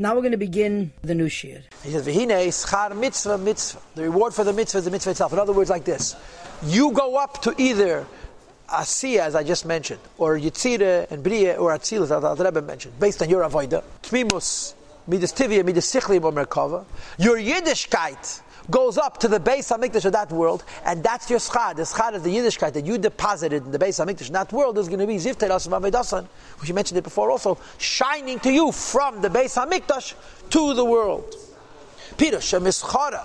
Now we're going to begin the new shiur. He says, Vehinei schar mitzvah. The reward for the mitzvah is the mitzvah itself. In other words, like this. You go up to either Asiya, as I just mentioned, or Yitzire and Bria, or Atzilus, as the Rebbe mentioned, based on your avoda. Tmimus, midis tivim, midis sichlim, or Merkava. Your Yiddishkeit goes up to the Beis HaMikdash of that world, and that's your schad. The schad of the Yiddishkeit that you deposited in the Beis HaMikdash in that world is going to be Zivteilos Avedasan, which you mentioned it before also, shining to you from the Beis HaMikdash to the world. Pidusha mischada.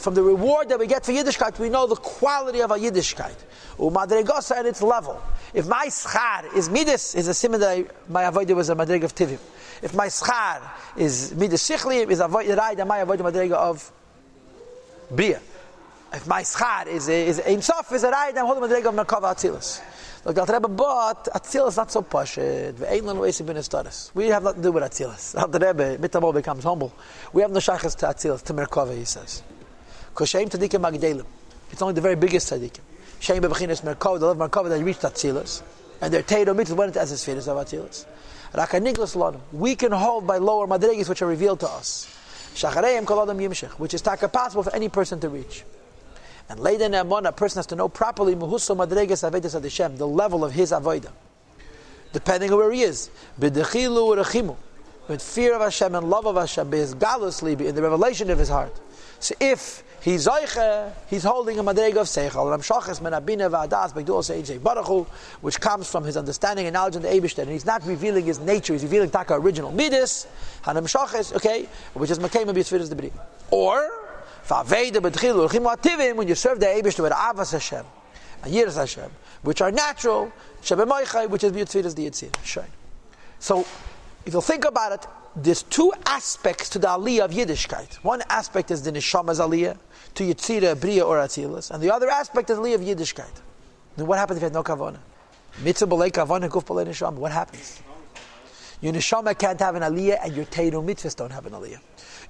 From the reward that we get for Yiddishkeit, we know the quality of our Yiddishkeit. Maderegosa at its level. If my schar is midis, is a siman that my avodah was a madereg of tivim. If my schar is midis sichli, is that my avodah madereg of Bria. If my schar is ein sof, is that I'm holding madereg of Merkava Atzilus. Look, the Rebbe bought Atzilus not so pashut. We have nothing to do with Atzilus. The Rebbe, Mitamol becomes humble. We have no shachas to Atzilus, to Merkava, he says. Because Sheim teidim, it's only the very biggest tzadikim. Sheim bebekhinis Merkava, the love of Merkava that reached Atzilus, and their teid mitzvahs went as the spheres of Atzilus. Rakaniklas lanu, we can hold by lower madrigas which are revealed to us. Shachareim kol adam yimshech, which is taka possible for any person to reach. And later in Amon, a person has to know properly the level of his avodah, depending on where he is. With fear of Hashem and love of Hashem, in the revelation of his heart. So if he's Zoyche, he's holding a madereg of Seychelles, which comes from his understanding and knowledge of the Abishter, and he's not revealing his nature, he's revealing Taka original midis, okay, which is Makema B'Yisfir is the Bria. Or when you serve the Abishter with Avas Hashem and Yiras Hashem, which are natural, which is Yitzire the Yitzire. So, if you think about it, there's two aspects to the Aliyah of Yiddishkeit. One aspect is the Neshama's Aliyah, to Yitzire, Bria, or Atzilus, and the other aspect is the Aliyah of Yiddishkeit. Then what happens if you have no kavana? Mitzvah b'lei kavana, guf b'lei neshama. What happens? Your neshama can't have an aliyah, and your teiru mitzvahs don't have an aliyah.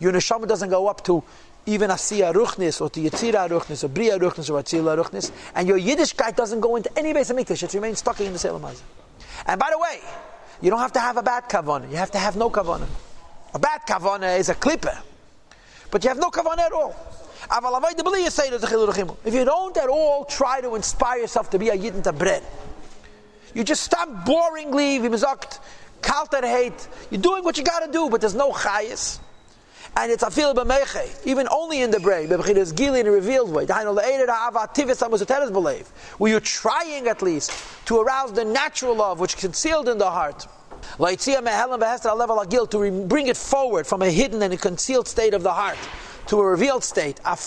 Your neshama doesn't go up to even asiyah haruchnis, or to Yitzire haruchnis, or Bria haruchnis, or Atzila haruchnis, and your Yiddishkeit doesn't go into any Beis HaMikdash. It remains stuck in the Seychelles. And by the way, you don't have to have a bad kavana. You have to have no kavana. A bad kavana is a klipper, but you have no kavana at all. If you don't at all try to inspire yourself to be a yidin tabred, you just stop boringly v'mizakt kalter hate. You're doing what you got to do, but there's no chayis. And it's afil b'meiche, even only in the brei, b'b'chidas gili in a revealed way. Where you're trying at least to arouse the natural love which is concealed in the heart. To bring it forward from a hidden and a concealed state of the heart to a revealed state. It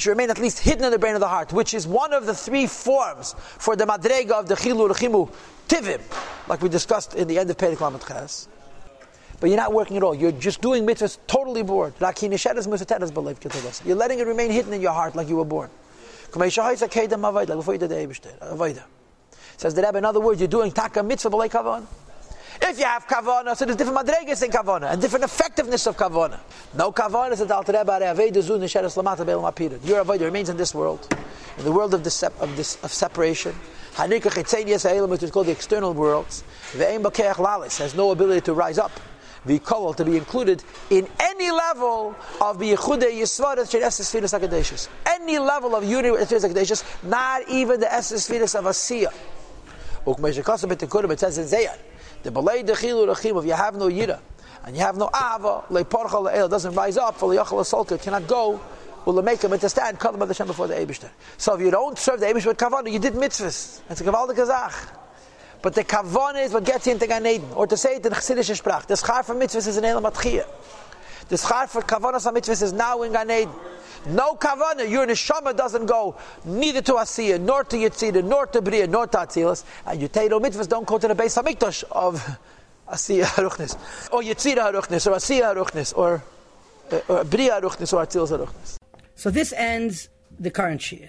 should remain at least hidden in the brain of the heart, which is one of the three forms for the madrega of the chilu rechimu tivim, like we discussed in the end of Perek Lamed Ches. But you're not working at all. You're just doing mitzvahs totally bored. You're letting it remain hidden in your heart like you were born. Says the Rebbe, in other words, you're doing taka mitzvah b'lei kavanah. If you have kavanah, so there's different madregas in kavanah and different effectiveness of kavanah. No kavanah is that your avodah remains in this world, in the world of separation. Hanika chetzenias ha'elam, which is called the external worlds. Ve'ein b'keach lalis, has no ability to rise up. Ve'kolol, to be included in any level of b'yichudei yisvaras shen es esfiras akadeshes. Any level of unity with esfiras akadeshes, not even the es esfiras of Asiya. Ukmei shekasa b'tikurim, it says in Zayar, the b'lei dechilu rechim, if you have no yira, and you have no ava, le'porcha le'el, doesn't rise up, for le'yachal asolka, it cannot go, will make him to stand, call him by the Shem before the Abishter. So if you don't serve the Abishter with kavanah, you did mitzvahs. It's a kavaldik azach. But the kavanah is what gets you into Ganeden. Or to say it in Chassidische Sprach, the schar for mitzvahs is in Elam Atchiyah. The schar for kavanahs and mitzvahs is now in Ganeden. No kavanah, your neshama doesn't go neither to Asiyah, nor to Yitzhira, nor to Bria, nor to Atzilus. And your Teiro mitzvahs don't go to the Beis HaMikdash of Asiyah haruchnis, or Yitzira haruchnis, or Asiyah haruchnis, or Bria haruchnis, or Atzilus haruchnis. So this ends the current shiur.